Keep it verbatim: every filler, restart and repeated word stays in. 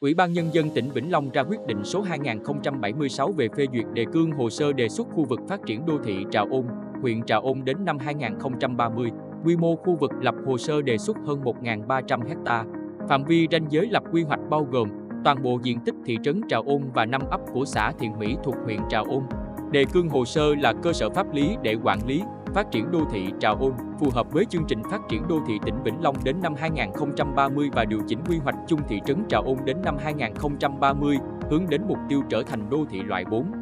Ủy ban Nhân dân tỉnh Vĩnh Long ra quyết định số hai nghìn không trăm bảy mươi sáu về phê duyệt đề cương hồ sơ đề xuất khu vực phát triển đô thị Trà Ôn, huyện Trà Ôn đến năm hai nghìn không trăm ba mươi, quy mô khu vực lập hồ sơ đề xuất hơn một nghìn ba trăm ha. Phạm vi ranh giới lập quy hoạch bao gồm toàn bộ diện tích thị trấn Trà Ôn và năm ấp của xã Thiện Mỹ thuộc huyện Trà Ôn. Đề cương hồ sơ là cơ sở pháp lý để quản lý, phát triển đô thị Trà Ôn, phù hợp với chương trình phát triển đô thị tỉnh Vĩnh Long đến năm hai nghìn không trăm ba mươi và điều chỉnh quy hoạch chung thị trấn Trà Ôn đến năm hai nghìn không trăm ba mươi, hướng đến mục tiêu trở thành đô thị loại bốn.